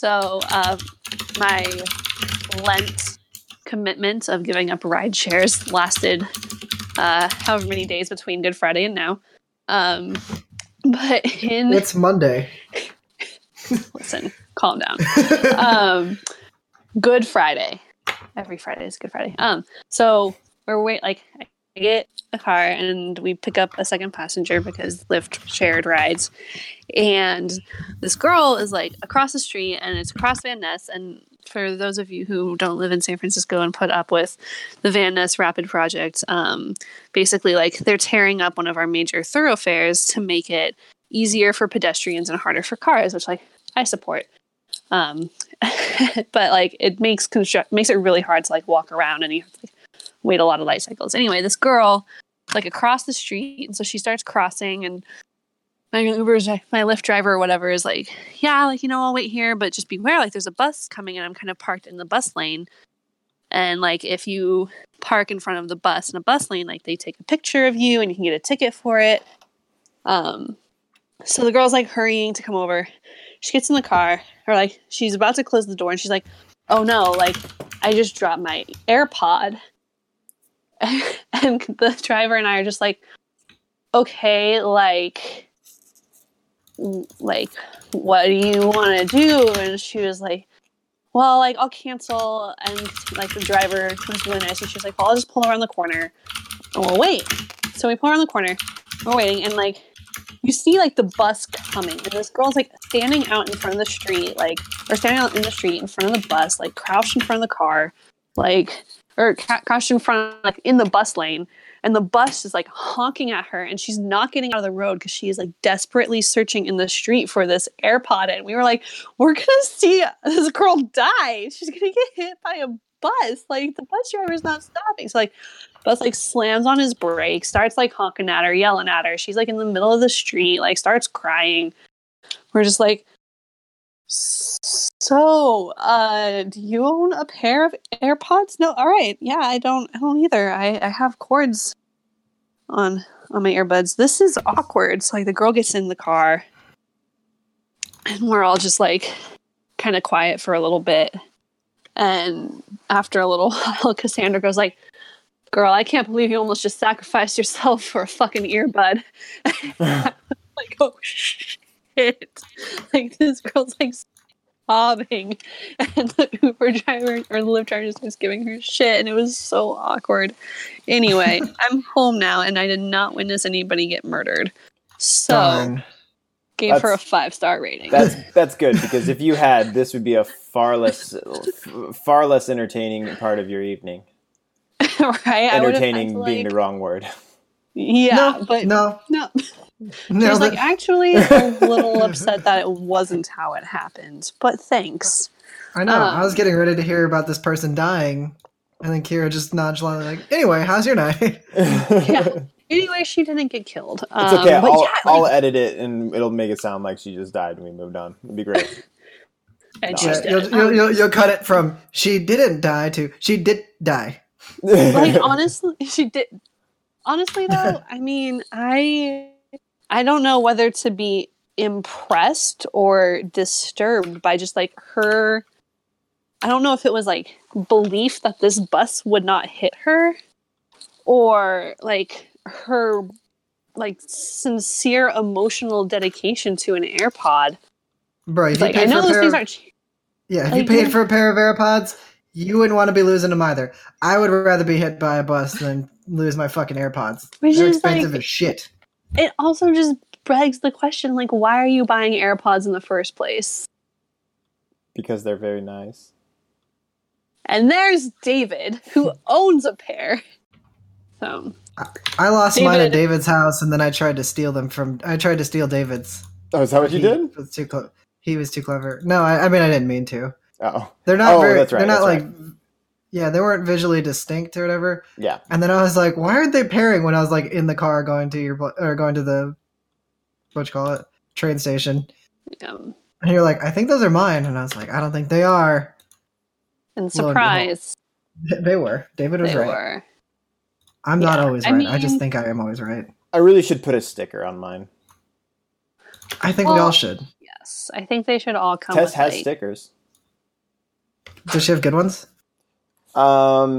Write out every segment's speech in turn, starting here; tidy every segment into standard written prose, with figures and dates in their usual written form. So my Lent commitment of giving up ride shares lasted however many days between Good Friday and now. But it's Monday. Listen, calm down. Good Friday. Every Friday is Good Friday. So we're I get a car and we pick up a second passenger because Lyft shared rides. And this girl is like across the street, and it's across Van Ness. And for those of you who don't live in San Francisco and put up with the Van Ness Rapid Project, basically like they're tearing up one of our major thoroughfares to make it easier for pedestrians and harder for cars, which like I support. But like it makes it really hard to like walk around, and you have to like wait a lot of light cycles. Anyway, this girl like across the street, and so she starts crossing, and my Lyft driver or whatever is like, yeah, like, you know, I'll wait here, but just beware, like, there's a bus coming, and I'm kind of parked in the bus lane. And, like, if you park in front of the bus in a bus lane, like, they take a picture of you, and you can get a ticket for it. So the girl's, like, hurrying to come over. She gets in the car, or, like, she's about to close the door, and she's like, oh, no, like, I just dropped my AirPod. And the driver and I are just like, okay, like, what do you want to do? And she was like, well, like, I'll cancel. And like the driver was really nice, and she was like, well, I'll just pull around the corner and we'll wait. So we pull around the corner, we're waiting, and like you see like the bus coming, and this girl's like standing out in front of the street, like, or standing out in the street in front of the bus, like crouched in front of the car, like, or crouched in front of, like, in the bus lane. And the bus is, like, honking at her, and she's not getting out of the road because she is, like, desperately searching in the street for this AirPod. And we were like, we're going to see this girl die. She's going to get hit by a bus. Like, the bus driver's not stopping. So, like, bus, like, slams on his brake, starts, like, honking at her, yelling at her. She's, like, in the middle of the street, like, starts crying. We're just like, so, do you own a pair of AirPods? No, all right. Yeah, I don't either. I have cords on my earbuds. This is awkward. So, like, the girl gets in the car, and we're all just, like, kind of quiet for a little bit. And after a little while, Cassandra goes like, girl, I can't believe you almost just sacrificed yourself for a fucking earbud. Like, oh, shit. Like, this girl's, like, sobbing, and the Uber driver or the Lyft driver just was giving her shit, and it was so awkward. Anyway, I'm home now, and I did not witness anybody get murdered. So, gave her a 5-star rating. That's good, because if you had, this would be a far less entertaining part of your evening. Right? Entertaining to, like, being the wrong word. Yeah, no. I was like, actually a little upset that it wasn't how it happened, but thanks. I know. I was getting ready to hear about this person dying, and then Kira just nonchalantly like, anyway, how's your night? Yeah. Anyway, she didn't get killed. It's okay. I'll edit it, and it'll make it sound like she just died and we moved on. It'd be great. You'll cut it from she didn't die to she did die. Like, honestly, she did. Honestly, though, I mean, I don't know whether to be impressed or disturbed by just, like, her... I don't know if it was, like, belief that this bus would not hit her, or, like, her, like, sincere emotional dedication to an AirPod. Bro, if you like, paid I know for those things aren't cheap. Yeah, if like, you paid for a pair of AirPods, you wouldn't want to be losing them either. I would rather be hit by a bus than lose my fucking AirPods. Which They're expensive like, as shit. It also just begs the question, like, why are you buying AirPods in the first place? Because they're very nice. And there's David, who owns a pair. So I lost mine at David's house, and then I tried to steal David's. Oh, is that what you did? He was too clever. No, I mean, I didn't mean to. Oh. They're not very... That's right, they're not like... Right. Yeah, they weren't visually distinct or whatever. Yeah. And then I was like, why aren't they pairing when I was like in the car going to the, train station. Yeah. And you're like, I think those are mine. And I was like, I don't think they are. And surprise. They were. David was right. Were. I'm not always right. I mean, I just think I am always right. I really should put a sticker on mine. I think we all should. Yes. Yes, I think they should all come. Tess has stickers. Does she have good ones? Well,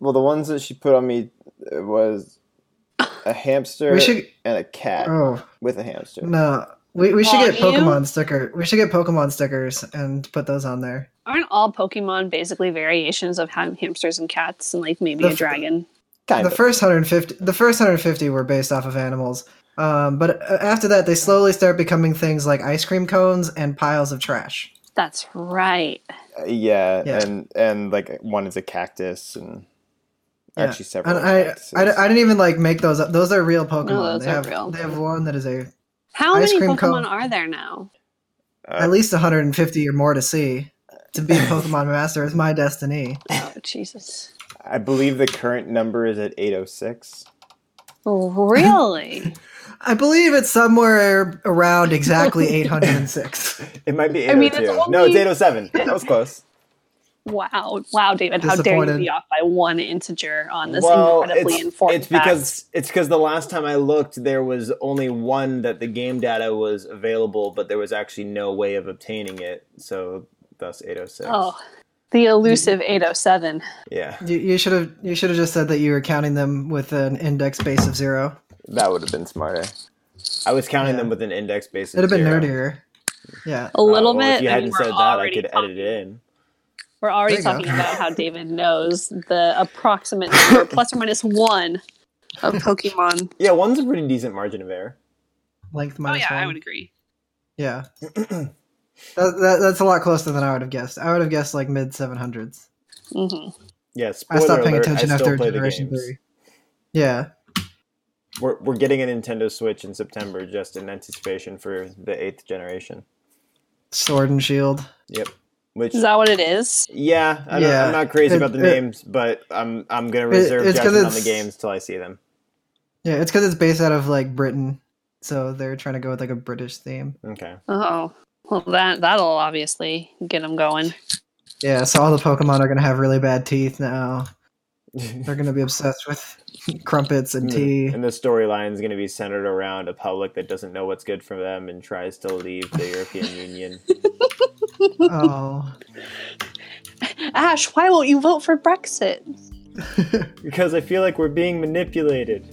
the ones that she put on me was a hamster and a cat with a hamster. No, we should get Pokemon stickers. We should get Pokemon stickers and put those on there. Aren't all Pokemon basically variations of hamsters and cats and like maybe a dragon? Kind of. The first 150 were based off of animals. But after that, they slowly start becoming things like ice cream cones and piles of trash. That's right. Yeah. And like one is a cactus and actually several. And I didn't even like make those up. Those are real Pokemon. No, those are real. They have one that is a How ice many cream Pokemon cone. Are there now? At least 150 or more to see. To be a Pokemon master is my destiny. Oh, Jesus. I believe the current number is at 806. Really? I believe it's somewhere around exactly 806. It might be 802. It's 807. That was close. Wow, David, how dare you be off by one integer on this incredibly important fact. It's because the last time I looked, there was only one that the game data was available, but there was actually no way of obtaining it, so thus 806. Oh, the elusive 807. Yeah. You should have just said that you were counting them with an index base of 0. That would have been smarter. I was counting them with an index base of 0. It would have been nerdier. Yeah. A little bit. If you hadn't said that, I could edit it in. We're already talking about how David knows the approximate number, plus or minus one, of Pokemon. Yeah, one's a pretty decent margin of error. Length minus one. Oh, yeah, I would agree. Yeah. That's a lot closer than I would have guessed. I would have guessed like mid 700s. Mm-hmm. Yeah, spoiler alert, I stopped paying attention after Generation 3. Yeah. We're getting a Nintendo Switch in September just in anticipation for the 8th generation. Sword and Shield. Yep. Which, is that what it is? Yeah, I'm not crazy about the names, but I'm gonna reserve judgment on the games till I see them. Yeah, it's because it's based out of like Britain, so they're trying to go with like a British theme. Okay. Oh, well that'll obviously get them going. Yeah, so all the Pokemon are gonna have really bad teeth now. They're gonna be obsessed with crumpets and tea. And the storyline is gonna be centered around a public that doesn't know what's good for them and tries to leave the European Union. Oh, Ash, why won't you vote for Brexit? Because I feel like we're being manipulated.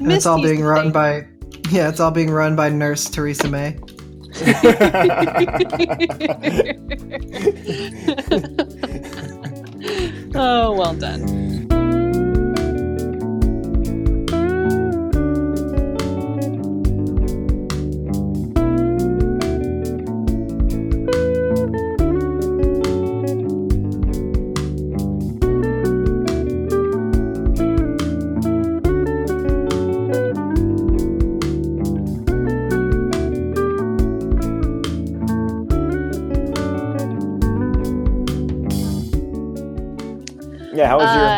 And it's all being run by Nurse Theresa May. Oh, well done.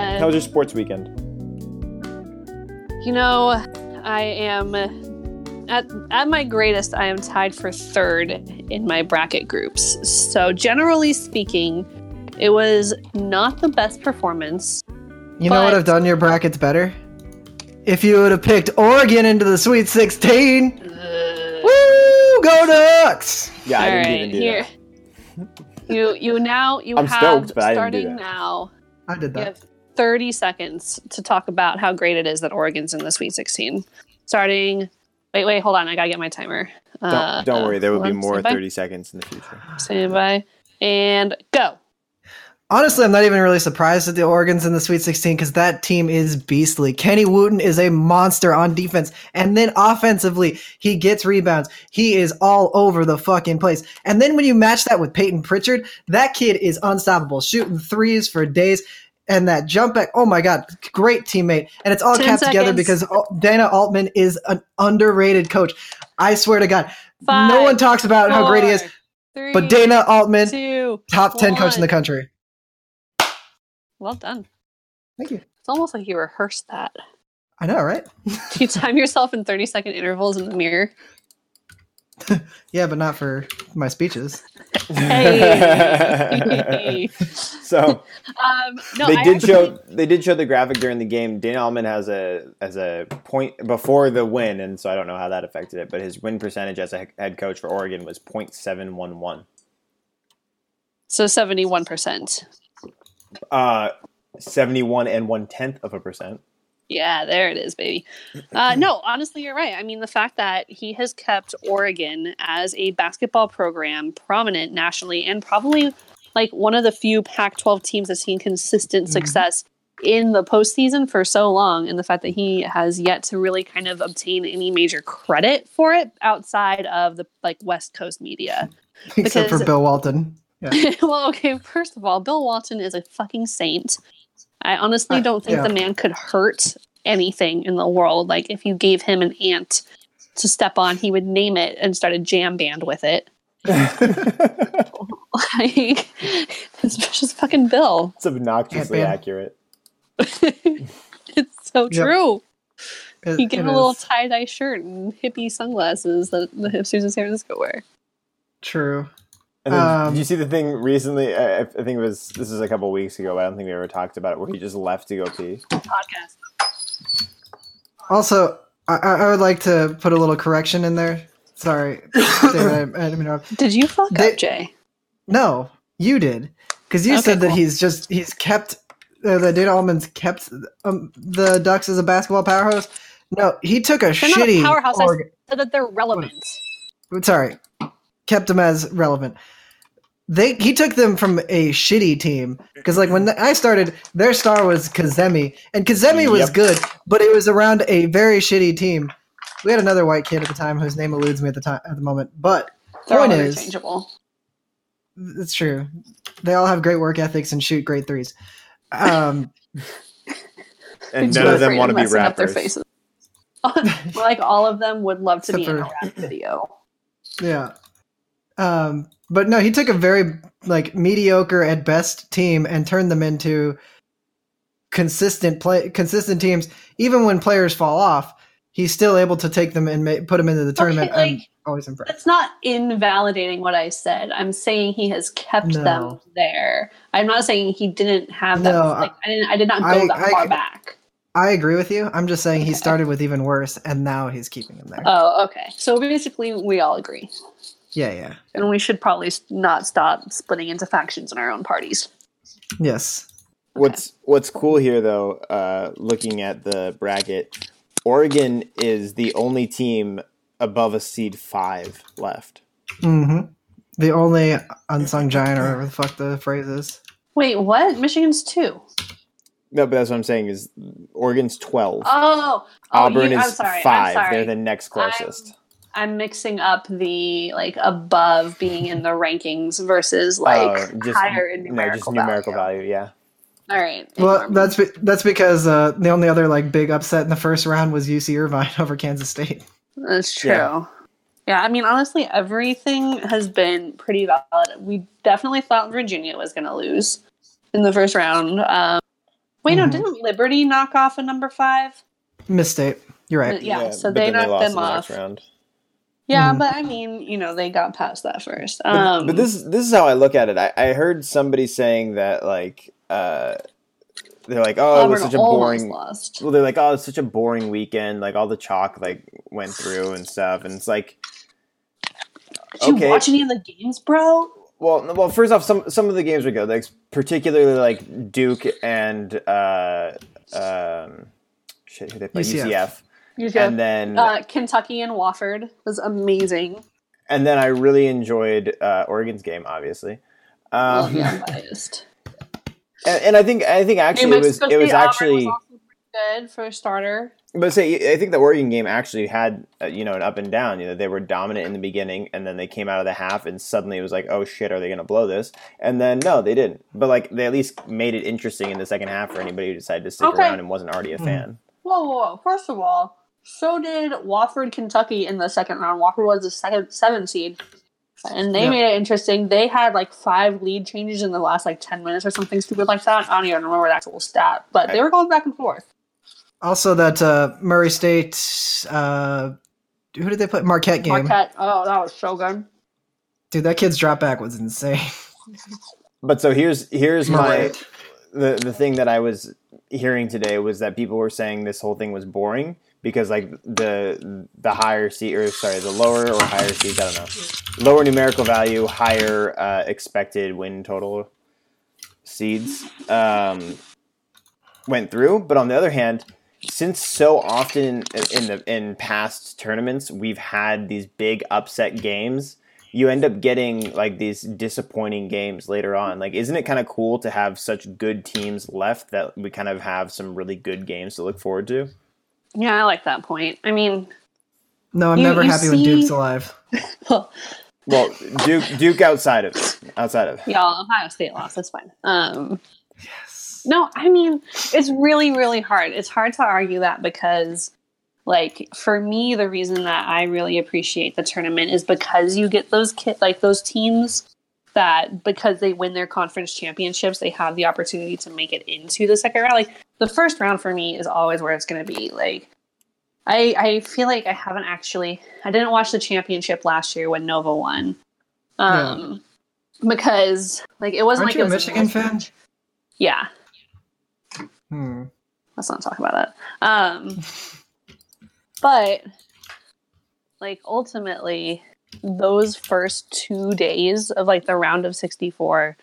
How was your sports weekend? You know, I am at my greatest. I am tied for third in my bracket groups. So generally speaking, it was not the best performance. You know what would have done your brackets better? If you would have picked Oregon into the Sweet 16. Woo! Go Ducks! Yeah, I didn't even do that. I did that. You have 30 seconds to talk about how great it is that Oregon's in the Sweet 16. Starting... Wait, hold on. I gotta get my timer. Don't worry. There will be more 30 seconds in the future. Stand by. And go. Honestly, I'm not even really surprised that the Oregon's in the Sweet 16 because that team is beastly. Kenny Wooten is a monster on defense. And then offensively, he gets rebounds. He is all over the fucking place. And then when you match that with Peyton Pritchard, that kid is unstoppable. Shooting threes for days. And that jump back, oh my God, great teammate. And it's all kept together because Dana Altman is an underrated coach. I swear to God, 5, no one talks about 4, how great he is, 3, but Dana Altman, 2, top 1. 10 coach in the country. Well done. Thank you. It's almost like you rehearsed that. I know, right? Do you time yourself in 30-second intervals in the mirror? Yeah, but not for my speeches. Hey. So they did show the graphic during the game. Dana Altman has a point before the win, and so I don't know how that affected it, but his win percentage as a head coach for Oregon was .711. So 71%. 71 1/10%. Yeah, there it is, baby. No, honestly, you're right. I mean, the fact that he has kept Oregon as a basketball program prominent nationally, and probably like one of the few Pac-12 teams that's seen consistent success in the postseason for so long, and the fact that he has yet to really kind of obtain any major credit for it outside of the like West Coast media. Except for Bill Walton. Yeah. Well, okay, first of all, Bill Walton is a fucking saint. I honestly don't think the man could hurt anything in the world. Like, if you gave him an ant to step on, he would name it and start a jam band with it. Like, it's just fucking Bill. It's obnoxiously accurate. It's so true. Yep. He gave a little tie-dye shirt and hippie sunglasses that the hipsters in San Francisco wear. True. And then, did you see the thing recently? I think it was, this is a couple weeks ago, but I don't think we ever talked about it, where he just left to go pee. Podcast. Also, I would like to put a little correction in there. Sorry, David, I didn't know. Did you fuck up, Jay? No, you did, because you said that that Dana Altman's kept the Ducks as a basketball powerhouse. No, he took a shitty. They're not a powerhouse. I said that they're relevant. Sorry, kept them as relevant. He took them from a shitty team, because like when I started, their star was Kazemi, and Kazemi was good, but it was around a very shitty team. We had another white kid at the time whose name eludes me at the moment, but the point is, interchangeable. It's true. They all have great work ethics and shoot great threes. And none of them want to be rappers. Like all of them would love to be in a rap video. Yeah. But no, he took a very like mediocre at best team and turned them into consistent teams. Even when players fall off, he's still able to take them and put them into the tournament. Okay, I'm always impressed. That's not invalidating what I said. I'm saying he has kept them there. I'm not saying he didn't have them. I did not go that far back. I agree with you. I'm just saying he started with even worse, and now he's keeping them there. Oh, okay. So basically, we all agree. Yeah. And we should probably not stop splitting into factions in our own parties. Yes. Okay. What's cool here, though, looking at the bracket, Oregon is the only team above a seed 5 left. Mm-hmm. The only unsung giant, or whatever the fuck the phrase is. Wait, what? Michigan's 2. No, but that's what I'm saying is Oregon's 12. Oh, Auburn is 5. They're the next closest. I'm mixing up the like above being in the rankings versus like higher in numerical value. Yeah. All right. Well, that's because the only other like big upset in the first round was UC Irvine over Kansas State. That's true. Yeah, I mean, honestly, everything has been pretty valid. We definitely thought Virginia was going to lose in the first round. Wait, no, didn't Liberty knock off a number 5? Misstate. You're right. Yeah, so they knocked them off. Yeah, but I mean, you know, they got past that first. But this is how I look at it. I heard somebody saying that like they're like, oh, it was such a boring. Lost. Well, they're like, oh, it's such a boring weekend. Like all the chalk like went through and stuff, and it's like, did you watch any of the games, bro? Well, first off, some of the games were good, like particularly like Duke and who they play? UCF. And then Kentucky and Wofford was amazing. And then I really enjoyed Oregon's game, obviously. I'm biased. And I think actually it was actually was pretty good for a starter. But I think the Oregon game actually had an up and down. You know, they were dominant in the beginning, and then they came out of the half, and suddenly it was like, oh shit, are they going to blow this? And then no, they didn't. But like they at least made it interesting in the second half for anybody who decided to stick around and wasn't already a fan. Whoa! First of all. So did Wofford, Kentucky in the second round. Wofford was the 7 seed, and they made it interesting. They had like 5 lead changes in the last like 10 minutes or something stupid like that. I don't even remember the actual stat, but they were going back and forth. Also, that Murray State, who did they play? Marquette game. Marquette. Oh, that was so good. Dude, that kid's drop back was insane. But so here's my the thing that I was hearing today was that people were saying this whole thing was boring because like the higher seed or sorry the lower or higher seeds, I don't know, lower numerical value, higher expected win total seeds went through. But on the other hand, since so often in past tournaments we've had these big upset games, you end up getting like these disappointing games later on. Like, isn't it kind of cool to have such good teams left that we kind of have some really good games to look forward to? Yeah, I like that point. I mean, no, I'm never happy when Duke's alive. Well, Duke outside of yeah, Ohio State lost. That's fine. Yes. No, I mean, it's really, really hard. It's hard to argue that because. Like, for me, the reason that I really appreciate the tournament is because you get those those teams that, because they win their conference championships, they have the opportunity to make it into the second round. Like, the first round for me is always where it's going to be. Like, I feel like I haven't actually... I didn't watch the championship last year when Nova won. Because, like, it wasn't Aren't like... Aren't you a Michigan fan? Yeah. Let's not talk about that. But, like, ultimately, those first 2 days of, like, the round of 64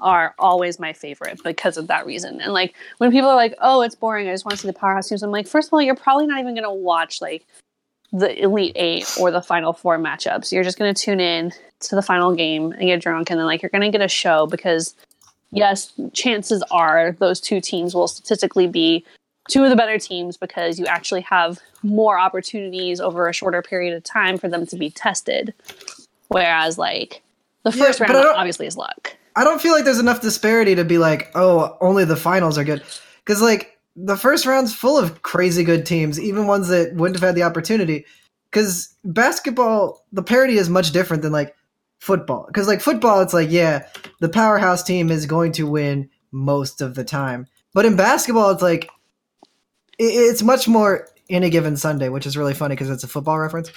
are always my favorite because of that reason. And, like, when people are like, oh, it's boring, I just want to see the powerhouse teams, I'm like, first of all, you're probably not even going to watch, like, the Elite Eight or the Final Four matchups. You're just going to tune in to the final game and get drunk, and then, like, you're going to get a show because, yes, chances are those two teams will statistically be two of the better teams because you actually have more opportunities over a shorter period of time for them to be tested. Whereas, like, the first round obviously is luck. I don't feel like there's enough disparity to be like, oh, only the finals are good. Because, like, the first round's full of crazy good teams, even ones that wouldn't have had the opportunity. Because basketball, the parity is much different than, like, football. Because, like, football, it's like, yeah, the powerhouse team is going to win most of the time. But in basketball, it's like, it's much more Any Given Sunday, which is really funny because it's a football reference.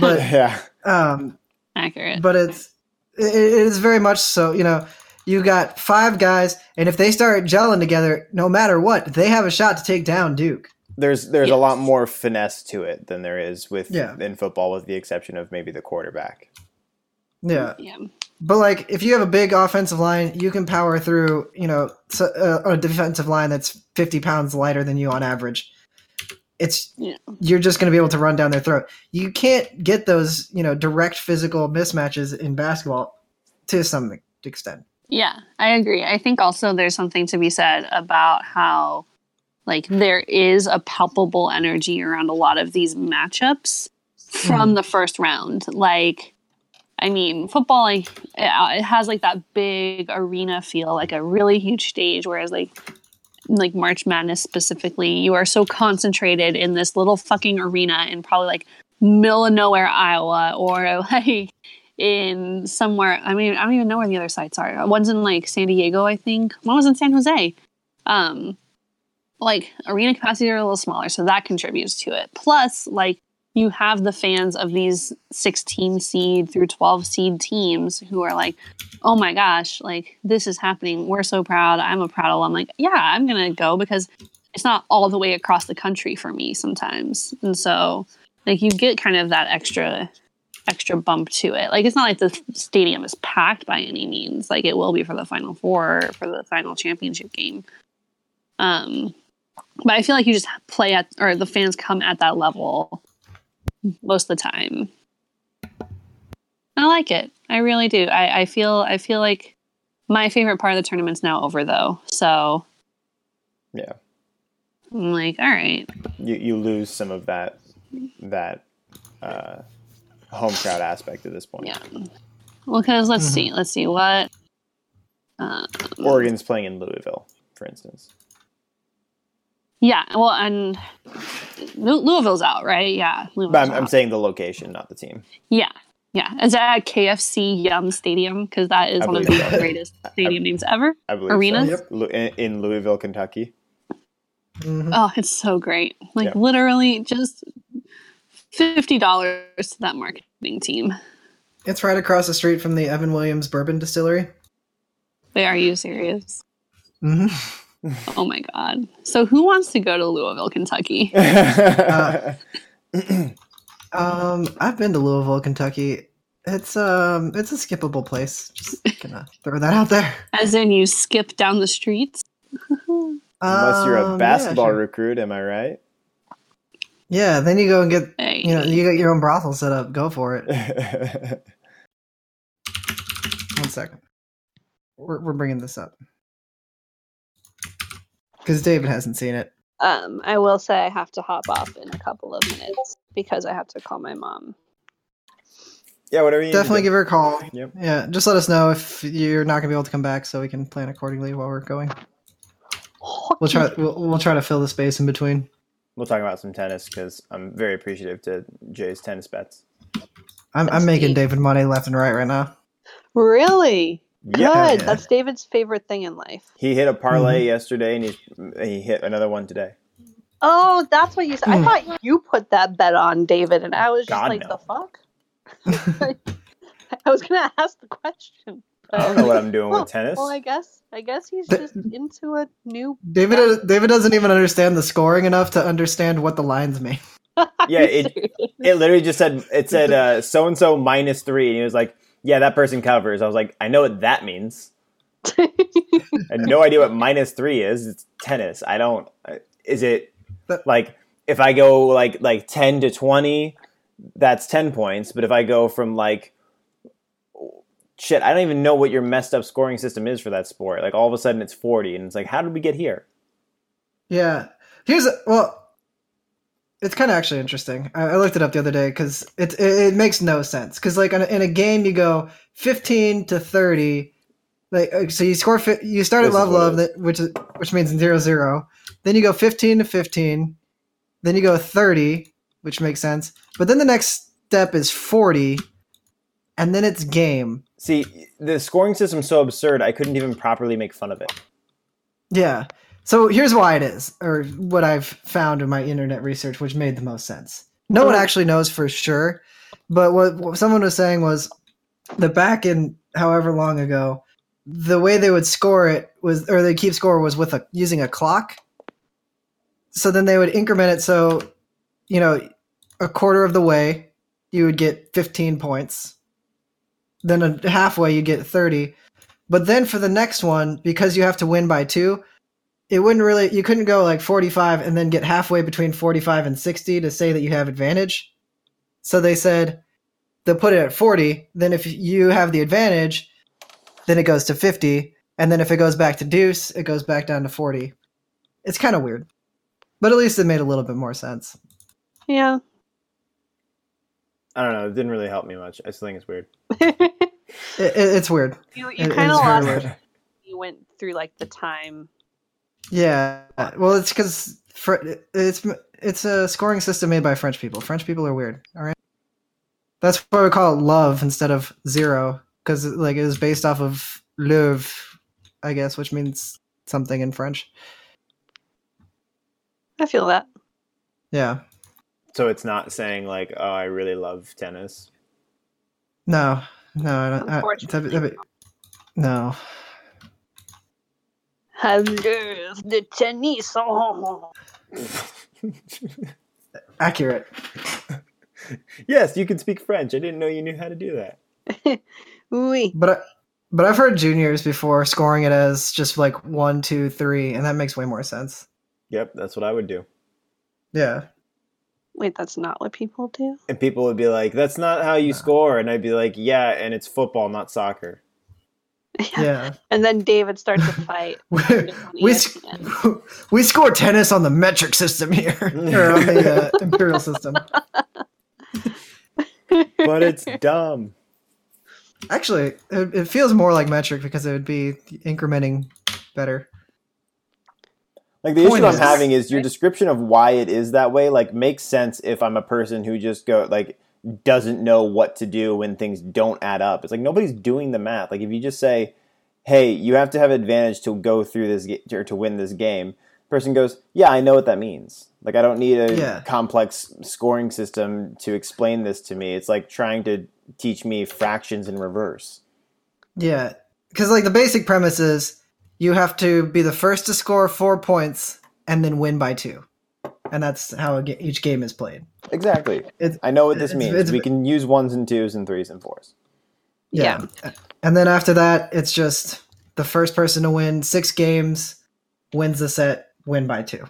But yeah, accurate. But it is very much so. You know, you got five guys, and if they start gelling together, no matter what, they have a shot to take down Duke. There's a lot more finesse to it than there is with in football, with the exception of maybe the quarterback. Yeah. But, like, if you have a big offensive line, you can power through, you know, a defensive line that's 50 pounds lighter than you on average. You're just going to be able to run down their throat. You can't get those, you know, direct physical mismatches in basketball to some extent. Yeah, I agree. I think also there's something to be said about how, like, there is a palpable energy around a lot of these matchups from the first round. Like, I mean, football, like, it has, like, that big arena feel, like a really huge stage, whereas, like March Madness specifically, you are so concentrated in this little fucking arena in probably, like, middle of nowhere, Iowa, or, like, in somewhere, I mean, I don't even know where the other sites are. One's in, like, San Diego, I think. One was in San Jose. Like, arena capacity are a little smaller, so that contributes to it. Plus, like, you have the fans of these 16 seed through 12 seed teams who are like, oh my gosh, like, this is happening. We're so proud. I'm a proud alum. Like, yeah, I'm going to go because it's not all the way across the country for me sometimes. And so, like, you get kind of that extra bump to it. Like, it's not like the stadium is packed by any means. Like, it will be for the Final Four, or for the final championship game. But I feel like you just play at, or the fans come at that level most of the time. I like it. I really do. I feel like my favorite part of the tournament's now over, though. So yeah, I'm like, all right. You lose some of that home crowd aspect at this point. Yeah. Well, because let's see what Oregon's playing in Louisville, for instance. Yeah, well, and Louisville's out, right? Yeah, Louisville's but I'm saying the location, not the team. Yeah. Is that at KFC Yum Stadium? Because that is one of the greatest stadium names ever. I believe arenas. So. Yep. In Louisville, Kentucky. Mm-hmm. Oh, it's so great! Like literally, just $50 to that marketing team. It's right across the street from the Evan Williams Bourbon Distillery. Wait, are you serious? Mm-hmm. Oh my God. So who wants to go to Louisville, Kentucky? I've been to Louisville, Kentucky. It's a skippable place. Just gonna throw that out there. As in you skip down the streets? Unless you're a basketball recruit, am I right? Yeah, then you go and get, you get your own brothel set up. Go for it. 1 second. We're bringing this up. Because David hasn't seen it. I will say I have to hop off in a couple of minutes because I have to call my mom. Yeah, whatever you definitely need to give her a call. Yep. Yeah, just let us know if you're not going to be able to come back so we can plan accordingly while we're going. We'll try to fill the space in between. We'll talk about some tennis because I'm very appreciative to Jay's tennis bets. I'm making David money left and right now. Really? Yeah. Good. That's David's favorite thing in life. He hit a parlay yesterday and he hit another one today. Oh, that's what you said. I thought you put that bet on, David, and I was just the fuck? I was going to ask the question. I don't know what I'm doing with tennis. Well, I guess he's just into a new... David doesn't even understand the scoring enough to understand what the lines mean. Yeah, it literally just said, so-and-so -3, and he was like, yeah, that person covers. I was like, I know what that means. I had no idea what -3 is. It's tennis. Is it like, if I go like 10 to 20, that's 10 points, but if I go from like... Shit, I don't even know what your messed up scoring system is for that sport. Like all of a sudden it's 40 and it's like, how did we get here? Yeah. It's kind of actually interesting. I looked it up the other day because it makes no sense. Because like in a game you go 15 to 30. Like, so you start at love, which means 0-0. Then you go 15 to 15. Then you go 30, which makes sense. But then the next step is 40. And then it's game. See, the scoring system's so absurd, I couldn't even properly make fun of it. Yeah. So here's why it is, or what I've found in my internet research, which made the most sense. No one actually knows for sure, but what someone was saying was that back in however long ago, the way they would score it was, or they keep score was with using a clock. So then they would increment it so, a quarter of the way, you would get 15 points. Then halfway you get 30, but then for the next one, because you have to win by 2, it wouldn't really. You couldn't go like 45 and then get halfway between 45 and 60 to say that you have advantage. So they said they'll put it at 40. Then if you have the advantage, then it goes to 50, and then if it goes back to deuce, it goes back down to 40. It's kind of weird, but at least it made a little bit more sense. Yeah. I don't know. It didn't really help me much. I still think it's weird. It's weird. You kind of lost it. You went through like the time. Yeah. Well, it's because it's a scoring system made by French people. French people are weird. All right. That's why we call it love instead of zero, because like it was based off of love, I guess, which means something in French. I feel that. Yeah. So it's not saying like, oh, I really love tennis. No, I don't. Unfortunately. No. I love the tennis. Accurate. Yes, you can speak French. I didn't know you knew how to do that. Oui. But I've heard juniors before scoring it as just like 1, 2, 3, and that makes way more sense. Yep, that's what I would do. Yeah. Wait, that's not what people do? And people would be like, that's not how you score. And I'd be like, yeah, and it's football, not soccer. Yeah. And then David starts a fight. we score tennis on the metric system here. Or on the imperial system. But it's dumb. Actually, it feels more like metric because it would be incrementing better. Like the issue I'm having is your description of why it is that way, like makes sense if I'm a person who just doesn't know what to do when things don't add up. It's like nobody's doing the math. Like if you just say, hey, you have to have advantage to go through this or to win this game, the person goes, yeah, I know what that means. Like I don't need a complex scoring system to explain this to me. It's like trying to teach me fractions in reverse. Yeah, because like the basic premise is you have to be the first to score 4 points and then win by two. And that's how each game is played. Exactly. I know what this means. We can use ones and twos and threes and fours. Yeah. And then after that, it's just the first person to win 6 games, wins the set, win by two.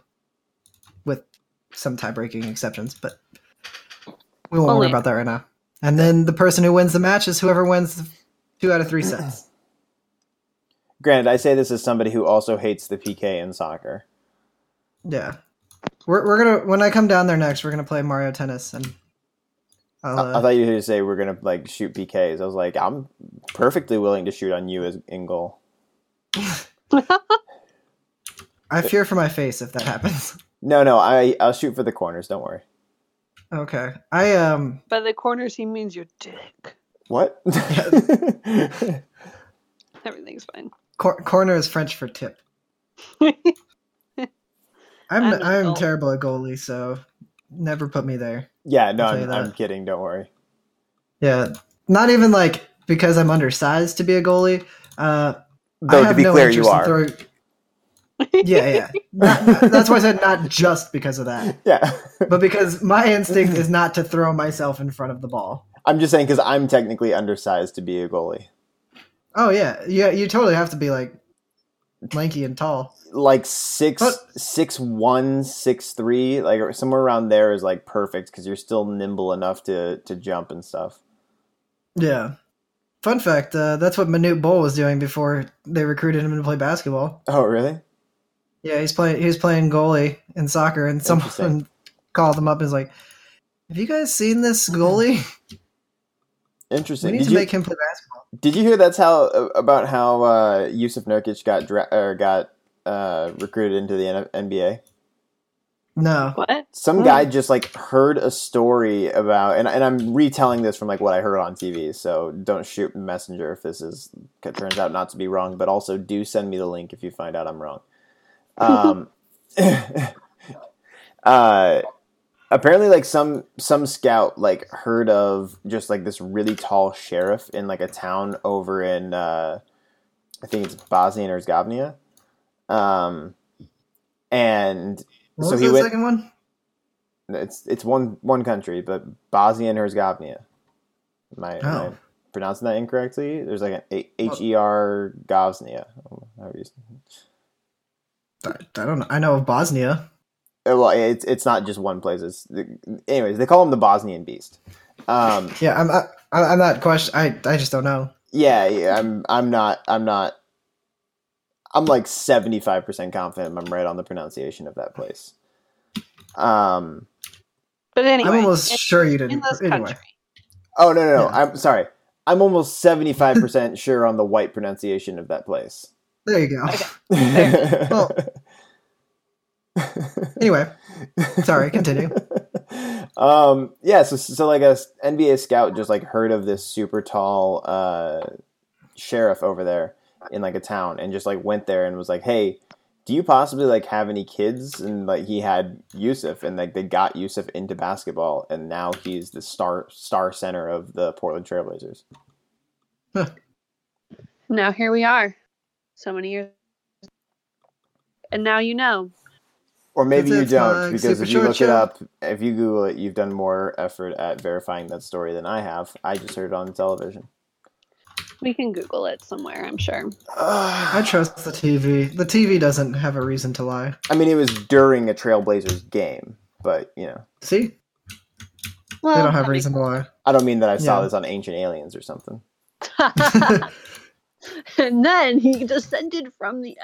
With some tie-breaking exceptions, but we won't worry about that right now. And then the person who wins the match is whoever wins 2 out of 3 sets. Granted, I say this as somebody who also hates the PK in soccer. Yeah. We're gonna, when I come down there next, we're gonna play Mario Tennis, and I thought you were gonna say we're gonna like shoot PKs. I was like, I'm perfectly willing to shoot on you as in goal. I fear for my face if that happens. No, I'll shoot for the corners. Don't worry. Okay, by the corners he means your dick. What? Everything's fine. Corner is French for tip. I'm terrible at goalie, so never put me there. Yeah, no, I'm kidding. Don't worry. Yeah, not even like because I'm undersized to be a goalie. Though to be clear, you are. Yeah. That's why I said not just because of that. Yeah, but because my instinct is not to throw myself in front of the ball. I'm just saying because I'm technically undersized to be a goalie. Oh yeah. You totally have to be like lanky and tall. Like 6'1", 6'3", like somewhere around there is like perfect because you're still nimble enough to jump and stuff. Yeah. Fun fact, that's what Manute Bol was doing before they recruited him to play basketball. Oh, really? Yeah, he was playing goalie in soccer, and someone called him up and was like, "Have you guys seen this goalie? Interesting. We need to make him play basketball." Did you hear about how Yusuf Nurkic got recruited into the NBA? No. What? Some guy just like heard a story about, and I'm retelling this from like what I heard on TV, so don't shoot Messenger if it turns out not to be wrong, but also do send me the link if you find out I'm wrong. Apparently like some scout like heard of just like this really tall sheriff in like a town over in I think it's Bosnia and Herzegovina. And what so was he the went. Second one? It's one country, but Bosnia and Herzegovina. Am I pronouncing that incorrectly? There's like an HER Gosnia. I don't know. I know of Bosnia. Well, it's not just one place. Anyways, they call him the Bosnian Beast. Yeah, I'm not questioning. I just don't know. Yeah, I'm not. I'm like 75% confident I'm right on the pronunciation of that place. But anyway, I'm almost sure you didn't. Anyway. Oh no! Yeah. I'm sorry. I'm almost 75% sure on the white pronunciation of that place. There you go. Okay. Well, anyway, sorry. Continue. Yeah. So like a NBA scout just like heard of this super tall sheriff over there in like a town, and just like went there and was like, "Hey, do you possibly like have any kids?" And like he had Yusuf, and like they got Yusuf into basketball, and now he's the star center of the Portland Trailblazers. Huh. Now here we are, so many years, and now you know. Or maybe you don't, because if you look it up, if you Google it, you've done more effort at verifying that story than I have. I just heard it on television. We can Google it somewhere, I'm sure. I trust the TV. The TV doesn't have a reason to lie. I mean, it was during a Trailblazers game, but, you know. See? Well, they don't have a reason to lie. I don't mean that I saw this on Ancient Aliens or something. And then he descended from the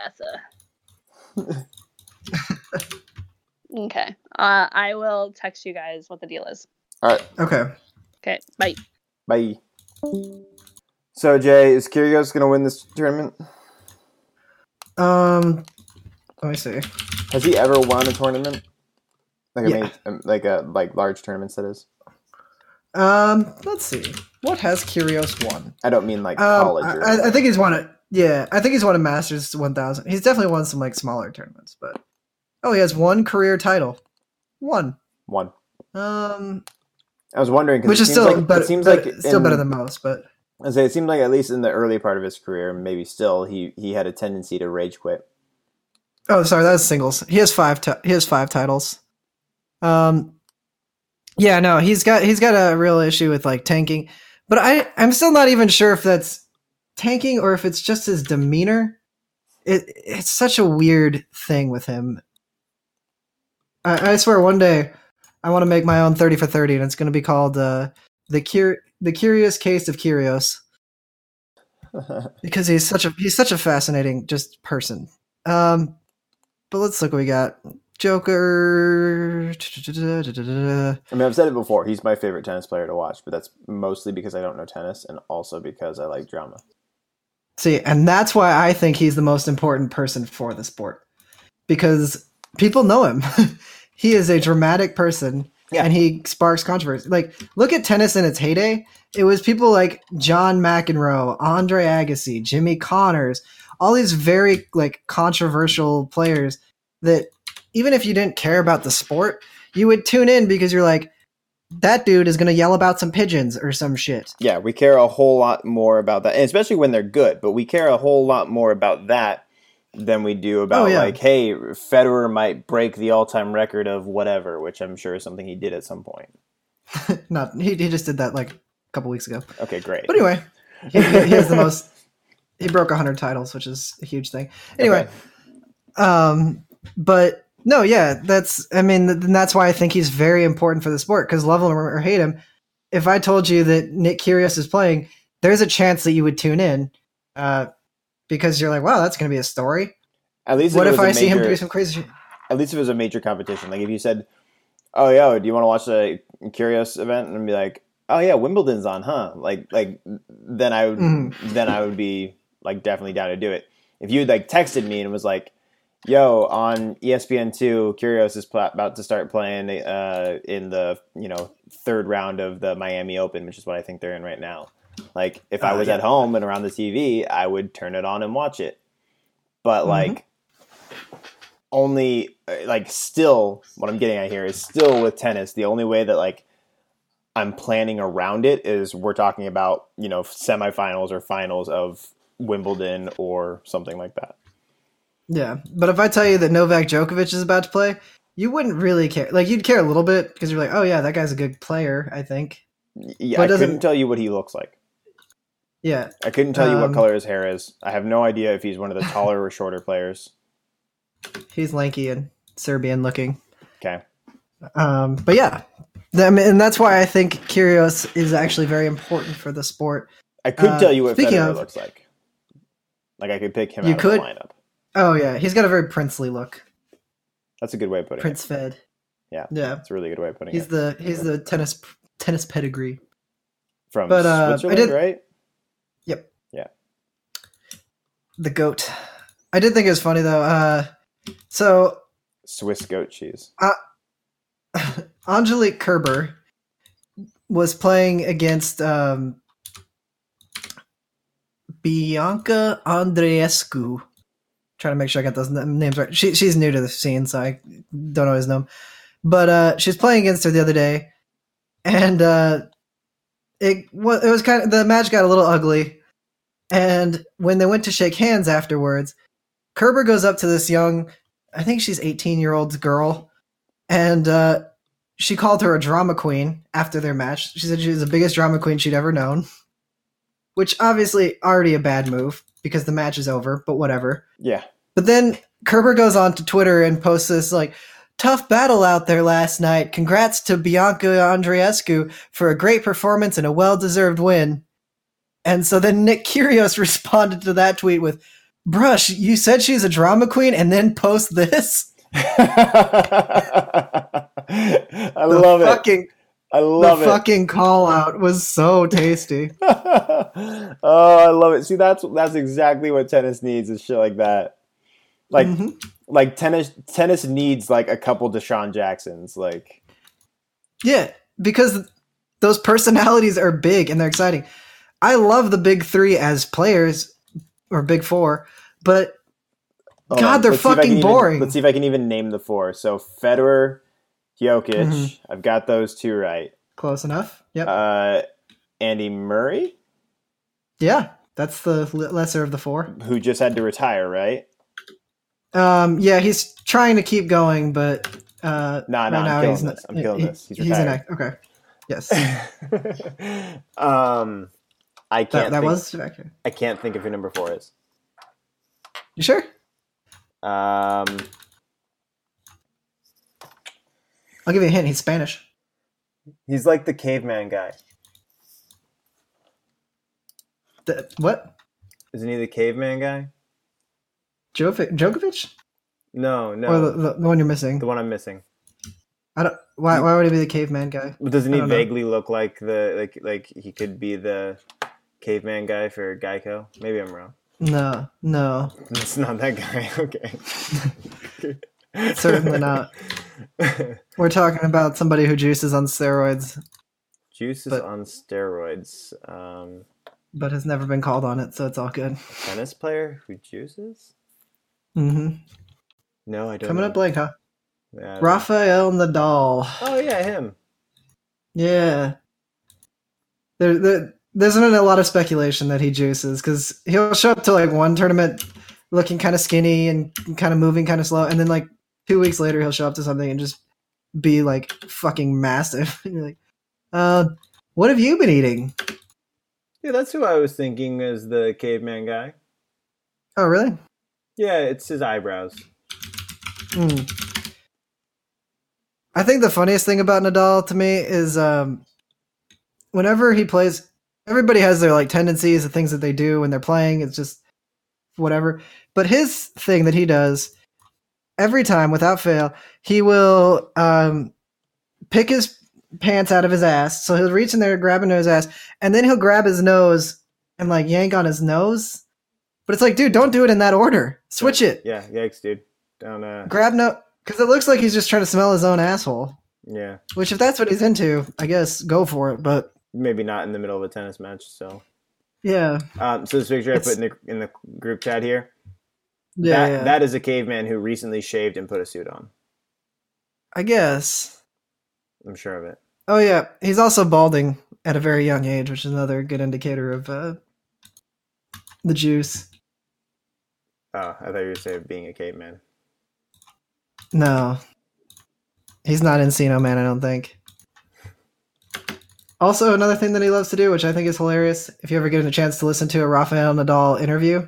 ether. Okay. I will text you guys what the deal is. All right. Okay. Bye. So Jay, is Kyrgios gonna win this tournament? Let me see. Has he ever won a tournament? Like large tournaments, that is. Let's see. What has Kyrgios won? I don't mean like college. I think he's won it. Yeah, I think he's won a Masters 1000. He's definitely won some like smaller tournaments, but. Oh, he has one career title. One. I was wondering, because it seems like better than most, but I'd say it seemed like at least in the early part of his career, maybe still, he had a tendency to rage quit. Oh, sorry, that's singles. He has five titles. Yeah, no, he's got a real issue with like tanking, but I'm still not even sure if that's tanking or if it's just his demeanor. It's such a weird thing with him. I swear, one day I want to make my own 30 for 30, and it's going to be called the Curious Case of Kyrgios, because he's such a fascinating just person. But let's look what we got. Joker. I mean, I've said it before. He's my favorite tennis player to watch, but that's mostly because I don't know tennis and also because I like drama. See, and that's why I think he's the most important person for the sport, because people know him. He is a dramatic person, yeah. And he sparks controversy. Like, look at tennis in its heyday. It was people like John McEnroe, Andre Agassi, Jimmy Connors, all these very like controversial players that even if you didn't care about the sport, you would tune in because you're like, that dude is going to yell about some pigeons or some shit. Yeah, we care a whole lot more about that, and especially when they're good, but we care a whole lot more about that than we do about, like, hey, Federer might break the all-time record of whatever, which I'm sure is something he did at some point. He just did that, like, a couple weeks ago. Okay, great. But anyway, he has the most... He broke 100 titles, which is a huge thing. Anyway, okay. But... No, yeah, that's why I think he's very important for the sport, because love him or hate him, if I told you that Nick Kyrgios is playing, there's a chance that you would tune in because you're like, wow, that's going to be a story. At least what if I see him do some crazy shit? At least if it was a major competition. Like if you said, oh, yo, do you want to watch the Kyrgios event? And I'd be like, oh, yeah, Wimbledon's on, huh? Like then I would be like definitely down to do it. If you had like texted me and was like, yo, on ESPN2, Kyrgios is about to start playing in the third round of the Miami Open, which is what I think they're in right now. Like, if I was at home and around the TV, I would turn it on and watch it. But like, only like still, what I'm getting at here is still with tennis, the only way that like I'm planning around it is we're talking about semifinals or finals of Wimbledon or something like that. Yeah, but if I tell you that Novak Djokovic is about to play, you wouldn't really care. Like, you'd care a little bit because you're like, oh, yeah, that guy's a good player, I think. Yeah, I couldn't tell you what he looks like. Yeah. I couldn't tell you what color his hair is. I have no idea if he's one of the taller or shorter players. He's lanky and Serbian looking. Okay. But yeah, and that's why I think Kyrgios is actually very important for the sport. I could tell you what Federer looks like. Like, I could pick him out of the lineup. Oh, yeah. He's got a very princely look. That's a good way of putting it. Prince Fed. Yeah. That's a really good way of putting it. He's the tennis pedigree. From Switzerland, right? Yep. Yeah. The goat. I did think it was funny, though. So Swiss goat cheese. Angelique Kerber was playing against Bianca Andreescu. Trying to make sure I got those names right. She's new to the scene, so I don't always know them. But she was playing against her the other day, and it was kind of, the match got a little ugly. And when they went to shake hands afterwards, Kerber goes up to this young, I think she's 18-year-old girl, and she called her a drama queen after their match. She said she was the biggest drama queen she'd ever known, which obviously already a bad move, because the match is over, but whatever. Yeah. But then Kerber goes on to Twitter and posts this, like, tough battle out there last night. Congrats to Bianca Andreescu for a great performance and a well-deserved win. And so then Nick Kyrgios responded to that tweet with, brush, you said she's a drama queen and then post this? I love it. The fucking call out was so tasty. Oh, I love it. See, that's exactly what tennis needs, is shit like that. Like, like tennis needs like a couple Deshaun Jacksons. Like, yeah, because those personalities are big and they're exciting. I love the big three as players, or big four, but God, they're fucking boring. Let's see if I can even name the four. So Federer, Jokic, I've got those two right. Close enough. Yep. Andy Murray? Yeah, that's the lesser of the four. Who just had to retire, right? Yeah, he's trying to keep going, but I'm killing this. He's retired. Okay. Yes. I can't. That was accurate. I can't think of who number four is. You sure? I'll give you a hint. He's Spanish. He's like the caveman guy. What? Isn't he the caveman guy? Djokovic? No. Or the one you're missing. The one I'm missing. I don't. Why would he be the caveman guy? Doesn't he vaguely look like he could be the caveman guy for Geico? Maybe I'm wrong. No. It's not that guy. Okay. Certainly not. We're talking about somebody who juices on steroids. But has never been called on it, so it's all good. A tennis player who juices? Mm-hmm. No, I don't. Coming up blank, huh? Yeah, Rafael Nadal. Oh yeah, him. Yeah. There's been a lot of speculation that he juices because he'll show up to one tournament looking kind of skinny and kind of moving kind of slow, and then 2 weeks later he'll show up to something and just be fucking massive. And you're what have you been eating? Yeah, that's who I was thinking as the caveman guy. Oh, really? Yeah, it's his eyebrows. I think the funniest thing about Nadal to me is whenever he plays, everybody has their tendencies, the things that they do when they're playing. It's just whatever. But his thing that he does every time without fail, he will pick his pants out of his ass. So he'll reach in there, grab a nose ass, and then he'll grab his nose and yank on his nose. But it's dude, don't do it in that order. Switch it. Yeah, yikes, dude. Don't grab no, because it looks like he's just trying to smell his own asshole. Yeah. Which, if that's what he's into, I guess go for it. But maybe not in the middle of a tennis match. So. Yeah. So this picture I put in the group chat here. Yeah. That is a caveman who recently shaved and put a suit on. I guess. I'm sure of it. Oh yeah, he's also balding at a very young age, which is another good indicator of the juice. Oh, I thought you were saying being a caveman. No, he's not Encino Man, I don't think. Also, another thing that he loves to do, which I think is hilarious, if you ever get a chance to listen to a Rafael Nadal interview,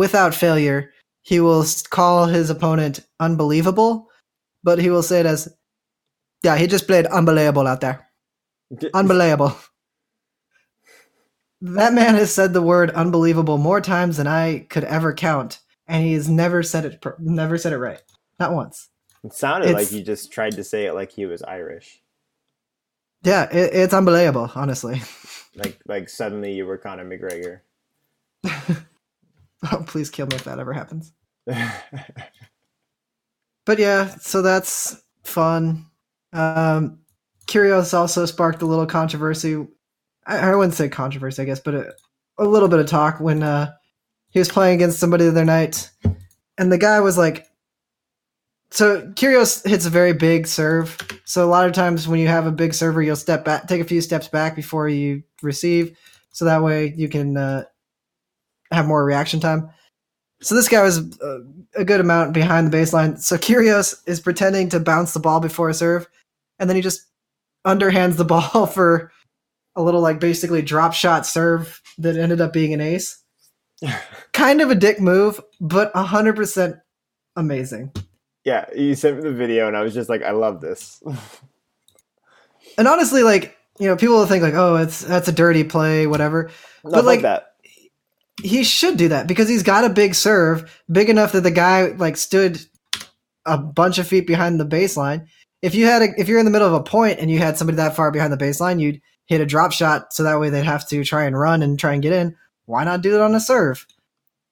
without failure, he will call his opponent unbelievable. But he will say it as, yeah, he just played unbelievable out there. Unbelievable. That man has said the word unbelievable more times than I could ever count, and he has never said it right. Not once. It sounded like you just tried to say it like he was Irish. Yeah, it's unbelievable, honestly. Like suddenly you were Conor McGregor. Oh, please kill me if that ever happens. But yeah, so that's fun. Kyrgios also sparked a little controversy. I wouldn't say controversy, I guess, but a little bit of talk when he was playing against somebody the other night. And the guy was like... So Kyrgios hits a very big serve. So a lot of times when you have a big server, you'll step back, take a few steps back before you receive. So that way you can have more reaction time. So this guy was a good amount behind the baseline. So Kyrgios is pretending to bounce the ball before a serve, and then he just underhands the ball for a little basically drop shot serve that ended up being an ace. Kind of a dick move, but 100% amazing. Yeah, you sent me the video, and I was just I love this. And honestly, people will think oh, that's a dirty play, whatever. No, but that. He should do that because he's got a big serve, big enough that the guy stood a bunch of feet behind the baseline. If you're in the middle of a point and you had somebody that far behind the baseline, you'd hit a drop shot so that way they'd have to try and run and try and get in. Why not do it on a serve?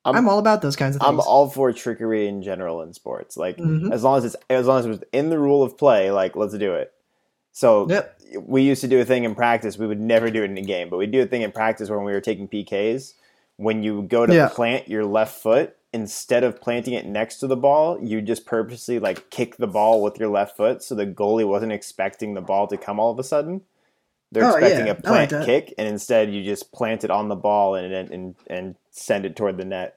I'm all about those kinds of things. I'm all for trickery in general in sports. As long as it was in the rule of play, let's do it. So yep. We used to do a thing in practice. We would never do it in a game, but we do a thing in practice when we were taking PKs. When you go to plant your left foot, instead of planting it next to the ball, you just purposely like kick the ball with your left foot, so the goalie wasn't expecting the ball to come all of a sudden. They're expecting a plant kick, and instead you just plant it on the ball and send it toward the net.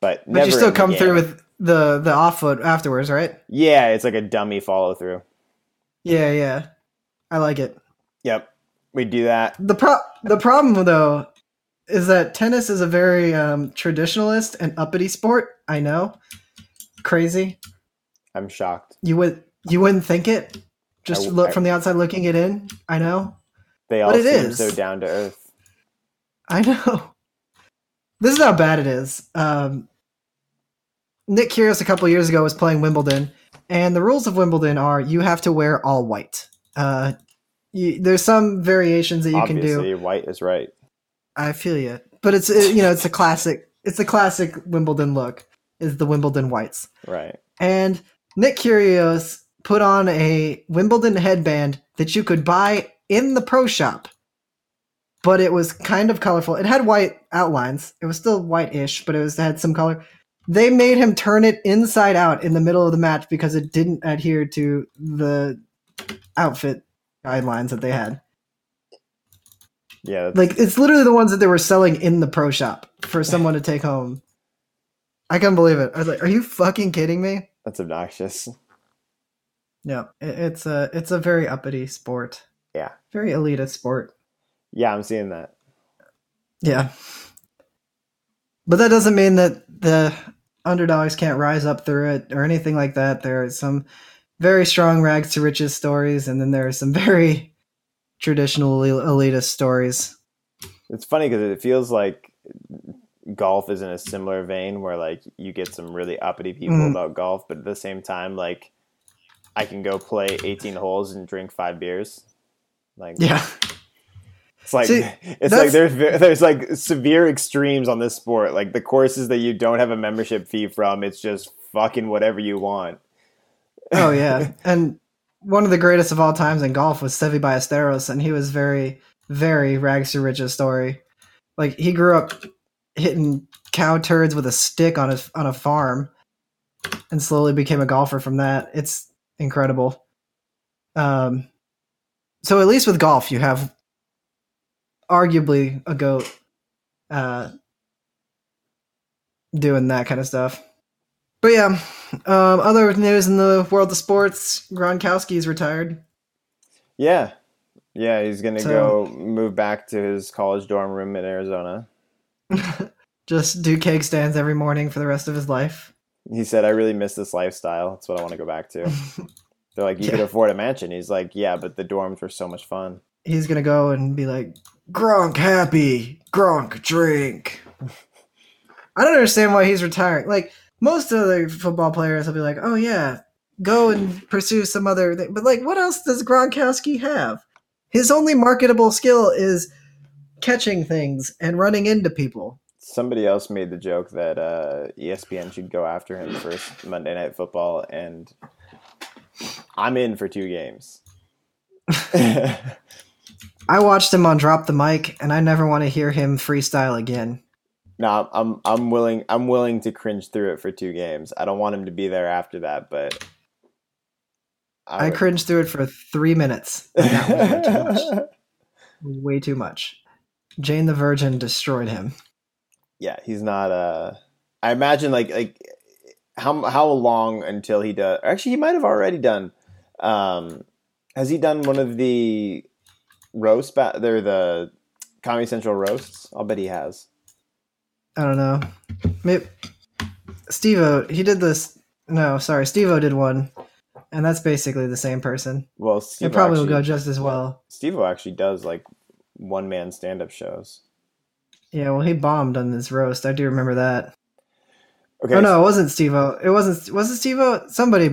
But never you still come through with the off foot afterwards, right? Yeah, it's like a dummy follow through. Yeah, yeah, I like it. Yep, we do that. The problem though is that tennis is a very traditionalist and uppity sport. I know, crazy. I'm shocked. You wouldn't think it. Just look from the outside looking it in. I know. They all seem so down to earth. I know. This is how bad it is. Nick Kyrgios a couple years ago was playing Wimbledon, and the rules of Wimbledon are you have to wear all white. There's some variations that you can do. Obviously, white is right. I feel you, but it's a classic. It's the classic Wimbledon look. Is the Wimbledon whites, right? And Nick Kyrgios put on a Wimbledon headband that you could buy in the pro shop, but it was kind of colorful. It had white outlines. It was still white-ish, but it had some color. They made him turn it inside out in the middle of the match because it didn't adhere to the outfit guidelines that they had. Yeah, like it's literally the ones that they were selling in the pro shop for someone to take home. I couldn't believe it. I was like, "Are you fucking kidding me?" That's obnoxious. Yeah, it's a very uppity sport. Yeah, very elitist sport. Yeah, I'm seeing that. Yeah, but that doesn't mean that the underdogs can't rise up through it or anything like that. There are some very strong rags to riches stories, and then there are some very traditional elitist stories. It's funny because it feels like golf is in a similar vein where like you get some really uppity people about golf, but at the same time, like I can go play 18 holes and drink 5 beers. Like, yeah, it's like, see, it's like there's like severe extremes on this sport. Like the courses that you don't have a membership fee from, it's just fucking whatever you want. Oh yeah. And one of the greatest of all times in golf was Seve Ballesteros, and he was very, very rags to riches story. Like he grew up hitting cow turds with a stick on a farm, and slowly became a golfer from that. It's incredible. So at least with golf, you have arguably a goat doing that kind of stuff. But yeah, other news in the world of sports, Gronkowski's retired. Yeah. Yeah, he's going to go move back to his college dorm room in Arizona. Just do cake stands every morning for the rest of his life. He said, "I really miss this lifestyle. That's what I want to go back to." They're like, "You could afford a mansion." He's like, "Yeah, but the dorms were so much fun." He's going to go and be like, "Gronk happy, Gronk drink." I don't understand why he's retiring. Like, most other football players will be like, "Oh yeah, go and pursue some other thing." But like, what else does Gronkowski have? His only marketable skill is catching things and running into people. Somebody else made the joke that ESPN should go after him for Monday Night Football, and I'm in for 2 games. I watched him on Drop the Mic, and I never want to hear him freestyle again. No, I'm willing to cringe through it for 2 games. I don't want him to be there after that, but I cringed through it for 3 minutes. That was way too much. Way too much. Jane the Virgin destroyed him. Yeah, he's not. I imagine like how long until he does? Actually, he might have already done. Has he done one of the roasts? They're the Comedy Central roasts. I'll bet he has. I don't know. Maybe Steve-O, he did this. No, sorry. Steve-O did one, and that's basically the same person. Well, Steve-O probably will go just as well. Steve-O actually does like one-man stand-up shows. Yeah, well, he bombed on this roast. I do remember that. Okay. Oh, no, it wasn't Steve-O. It wasn't. Was it Steve-O? Somebody.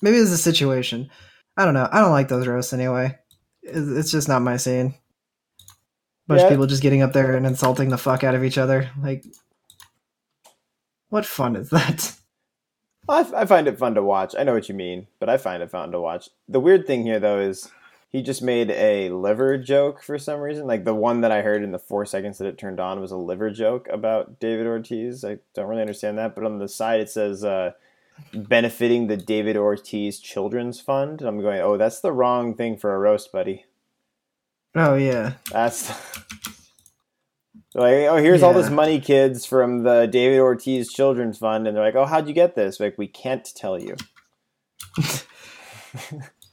Maybe it was a situation. I don't know. I don't like those roasts anyway. It's just not my scene. Bunch of people just getting up there and insulting the fuck out of each other. Like, what fun is that? I find it fun to watch. I know what you mean, but I find it fun to watch. The weird thing here, though, is He just made a liver joke for some reason. Like, the one that I heard in the 4 seconds that it turned on was a liver joke about David Ortiz. I don't really understand that. But on the side, it says benefiting the David Ortiz Children's Fund. And I'm going, oh, that's the wrong thing for a roast, buddy. Oh, yeah. That's like, oh, here's all this money, kids, from the David Ortiz Children's Fund. And they're like, oh, how'd you get this? Like, we can't tell you.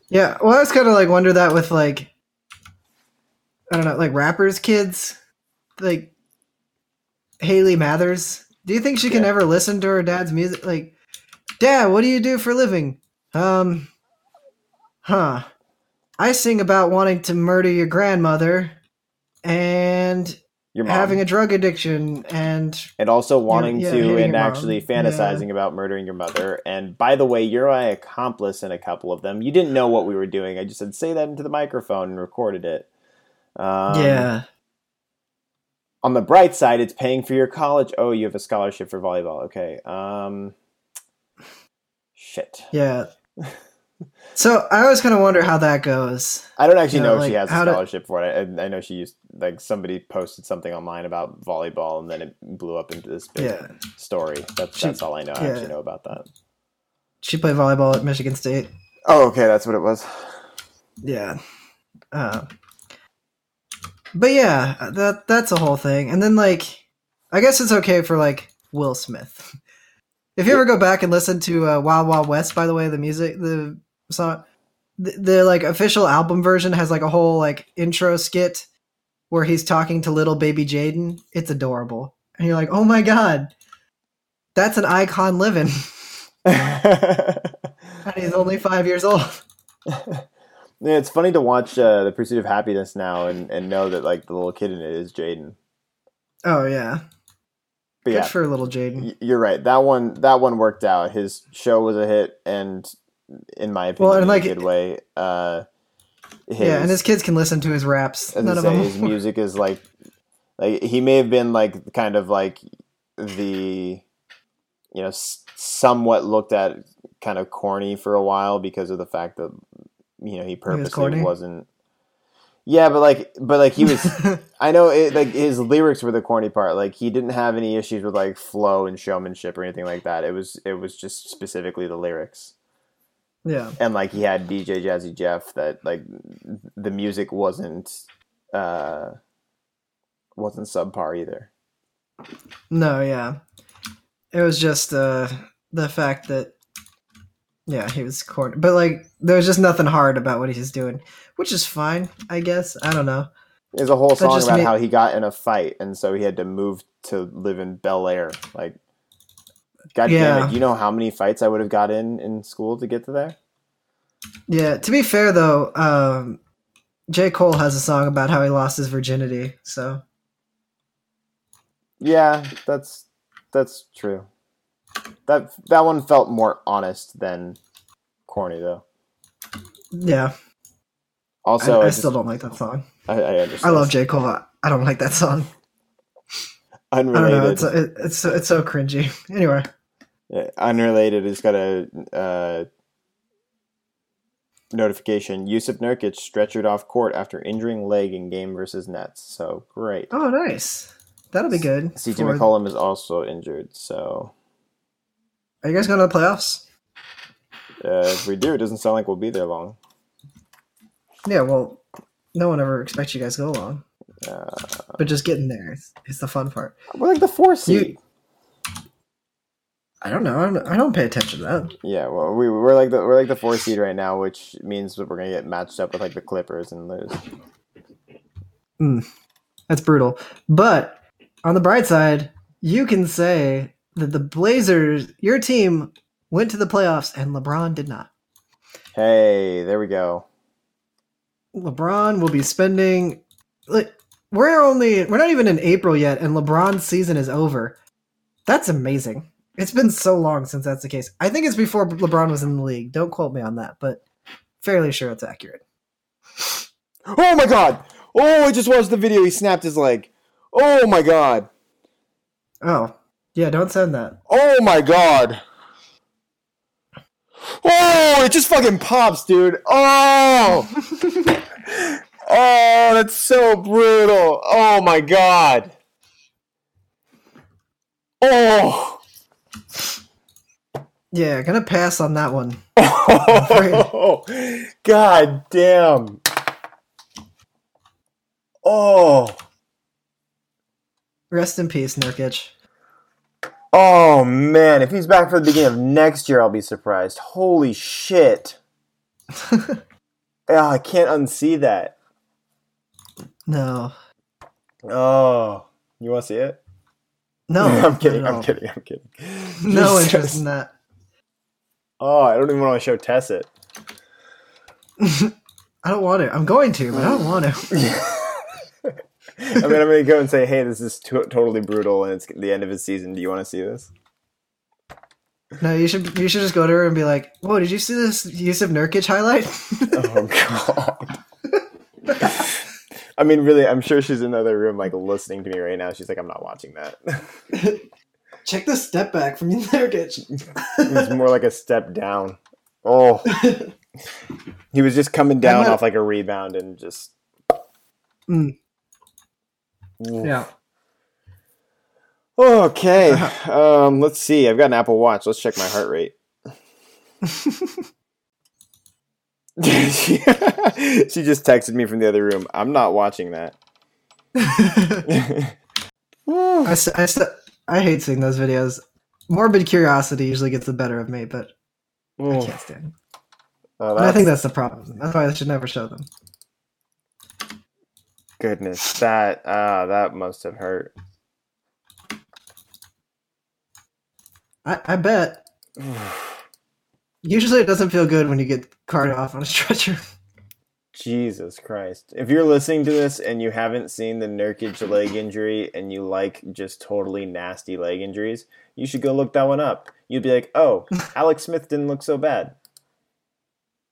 Yeah, well, I was kind of like wonder that with like, I don't know, like rappers' kids, like Haley Mathers. Do you think she can ever listen to her dad's music? Like, Dad, what do you do for a living? I sing about wanting to murder your grandmother and your mom having a drug addiction and also wanting to and actually fantasizing about murdering your mother. And by the way, you're my accomplice in a couple of them. You didn't know what we were doing. I just said, say that into the microphone and recorded it. On the bright side, it's paying for your college. Oh, you have a scholarship for volleyball. Okay. Shit. Yeah. So I always kind of wonder how that goes. I don't actually know if like, she has a scholarship for it. I know she used, like, somebody posted something online about volleyball, and then it blew up into this big story. That's all I know. I actually know about that. She played volleyball at Michigan State. Oh, okay, that's what it was. Yeah, but yeah, that's a whole thing. And then like, I guess it's okay for like Will Smith. If you ever go back and listen to Wild Wild West, by the way, the music, the song, the like official album version has like a whole like intro skit where he's talking to little baby Jaden. It's adorable. And you're like, oh my God, that's an icon living. And he's only 5 years old. Yeah, it's funny to watch The Pursuit of Happiness now and know that like the little kid in it is Jaden. Oh, yeah. But good for little Jaden. You're right. That one worked out. His show was a hit, and in my opinion, in like, a good way. And his kids can listen to his raps. None of them. His music is like he may have been like kind of like the, you know, somewhat looked at kind of corny for a while because of the fact that, you know, he purposely wasn't. Yeah, but like he was. I know it, like his lyrics were the corny part. Like he didn't have any issues with like flow and showmanship or anything like that. It was just specifically the lyrics. Yeah, and like he had DJ Jazzy Jeff. That like the music wasn't subpar either. No, yeah, it was just the fact that. Yeah, he was corny, but like there was just nothing hard about what he was doing, which is fine, I guess. I don't know. There's a whole song about how he got in a fight, and so he had to move to live in Bel Air. Like, God damn it, you know how many fights I would have got in school to get to there? Yeah. To be fair, though, J. Cole has a song about how he lost his virginity. So. Yeah, that's true. That one felt more honest than corny, though. Yeah. Also, I still don't like that song. I understand. I love J. Cole. I don't like that song. Unrelated. I don't know, it's so cringy. Anyway. Yeah, unrelated. It's got a notification. Yusuf Nurkic stretchered off court after injuring leg in game versus Nets. So great. Oh, nice. That'll be good. CJ McCollum is also injured. So. Are you guys going to the playoffs? If we do, it doesn't sound like we'll be there long. Yeah, well, no one ever expects you guys to go long. But just getting there is the fun part. We're like the 4 seed. I don't know. I don't pay attention to that. Yeah, well, we're like the 4 seed right now, which means that we're going to get matched up with like the Clippers and lose. That's brutal. But on the bright side, you can say that the Blazers, your team, went to the playoffs and LeBron did not. Hey, there we go. LeBron will be spending. Like, we're not even in April yet, and LeBron's season is over. That's amazing. It's been so long since that's the case. I think it's before LeBron was in the league. Don't quote me on that, but fairly sure it's accurate. Oh my God! Oh, I just watched the video. He snapped his leg. Oh my God. Oh. Yeah, don't send that. Oh my God. Oh, it just fucking pops, dude. Oh. Oh, that's so brutal. Oh, my God. Oh. Yeah, gonna pass on that one. Oh, God damn. Oh. Rest in peace, Nurkic. Oh, man. If he's back for the beginning of next year, I'll be surprised. Holy shit. Oh, I can't unsee that. No. Oh. You want to see it? No. I'm kidding. No Jesus. Interest in that. Oh, I don't even want to show Tess it. I don't want to. I'm going to, but I don't want to. I mean, I'm going to go and say, hey, this is totally brutal, and it's the end of his season. Do you want to see this? No, you should just go to her and be like, whoa, did you see this Yusuf Nurkic highlight? Oh, God. I mean, really, I'm sure she's in the other room, like, listening to me right now. She's like, I'm not watching that. Check the step back from Nurkic. It's more like a step down. Oh. He was just coming down off, like, a rebound and just... Mm. Yeah. Okay. Let's see. I've got an Apple Watch. Let's check my heart rate. She just texted me from the other room. I'm not watching that. I hate seeing those videos. Morbid curiosity usually gets the better of me, but I can't stand it. And I think that's the problem. That's why I should never show them. Goodness, that must have hurt. I bet. Usually it doesn't feel good when you get carted off on a stretcher. Jesus Christ. If you're listening to this and you haven't seen the Nurkic leg injury and you like just totally nasty leg injuries, you should go look that one up. You'd be like, oh, Alex Smith didn't look so bad.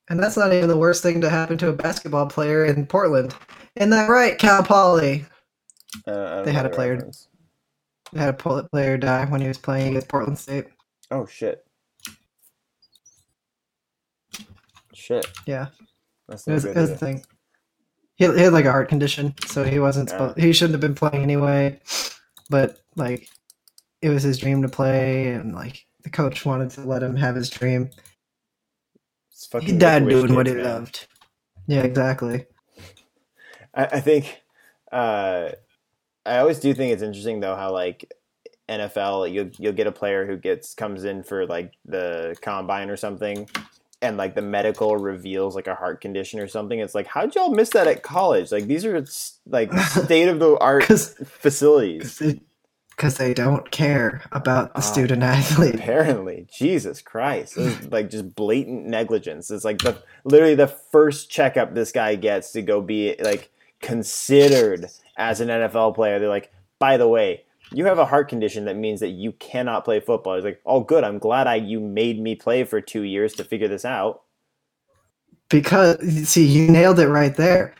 And that's not even the worst thing to happen to a basketball player in Portland. Isn't that right, Cal Poly? They had a player die when he was playing against Portland State. Oh, shit. Shit. Yeah. That's not it was a thing. He had like a heart condition, so he wasn't. He shouldn't have been playing anyway. But like, it was his dream to play, and like the coach wanted to let him have his dream. He died doing what he loved. Yeah, exactly. I think I always do think it's interesting though how like NFL you'll get a player who comes in for like the combine or something, and like the medical reveals like a heart condition or something. It's like, how'd y'all miss that at college? Like these are like state of the art facilities. Because they don't care about the student athlete. Apparently, Jesus Christ, it's like just blatant negligence. It's like literally the first checkup this guy gets to go be like considered as an NFL player. They're like, by the way, you have a heart condition that means that you cannot play football. He's like, oh, good. I'm glad you made me play for 2 years to figure this out. Because see, you nailed it right there.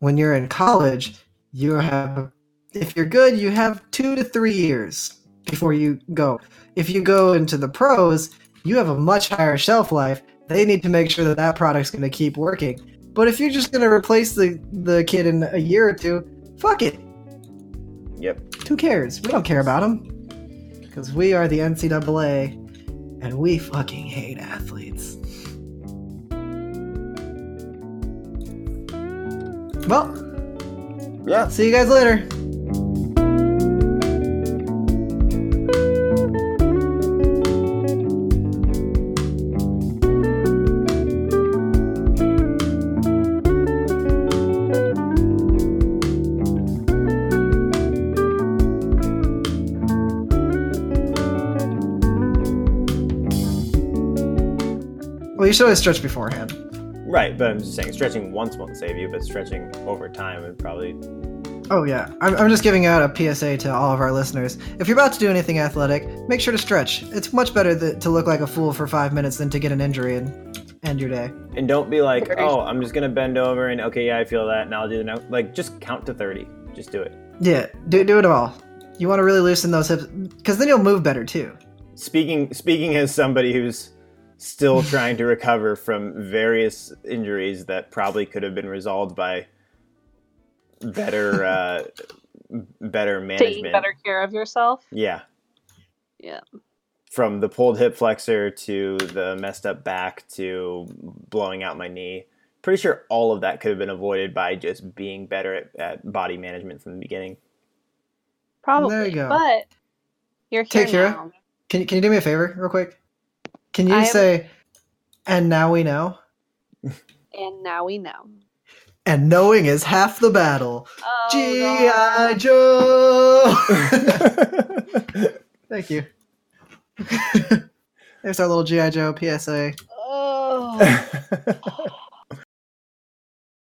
When you're in college, you have. If you're good, you have 2 to 3 years before you go. If you go into the pros, you have a much higher shelf life. They need to make sure that that product's going to keep working. But if you're just going to replace the kid in a year or two, fuck it. Yep. Who cares? We don't care about them. Because we are the NCAA, and we fucking hate athletes. Well, yeah. See you guys later. You should always stretch beforehand. Right, but I'm just saying stretching once won't save you, but stretching over time would probably... Oh, yeah. I'm just giving out a PSA to all of our listeners. If you're about to do anything athletic, make sure to stretch. It's much better to look like a fool for 5 minutes than to get an injury and end your day. And don't be like, oh, I'm just going to bend over and, okay, yeah, I feel that, and I'll do the next. Like, just count to 30. Just do it. Yeah, do it all. You want to really loosen those hips, because then you'll move better, too. Speaking as somebody who's... still trying to recover from various injuries that probably could have been resolved by better management. Taking better care of yourself? Yeah. Yeah. From the pulled hip flexor to the messed up back to blowing out my knee. Pretty sure all of that could have been avoided by just being better at body management from the beginning. Probably. There you go. But you're here now. Can you do me a favor real quick? Can you say, and now we know? And now we know. And knowing is half the battle. Oh, G.I. Joe! Thank you. There's our little G.I. Joe PSA. Oh.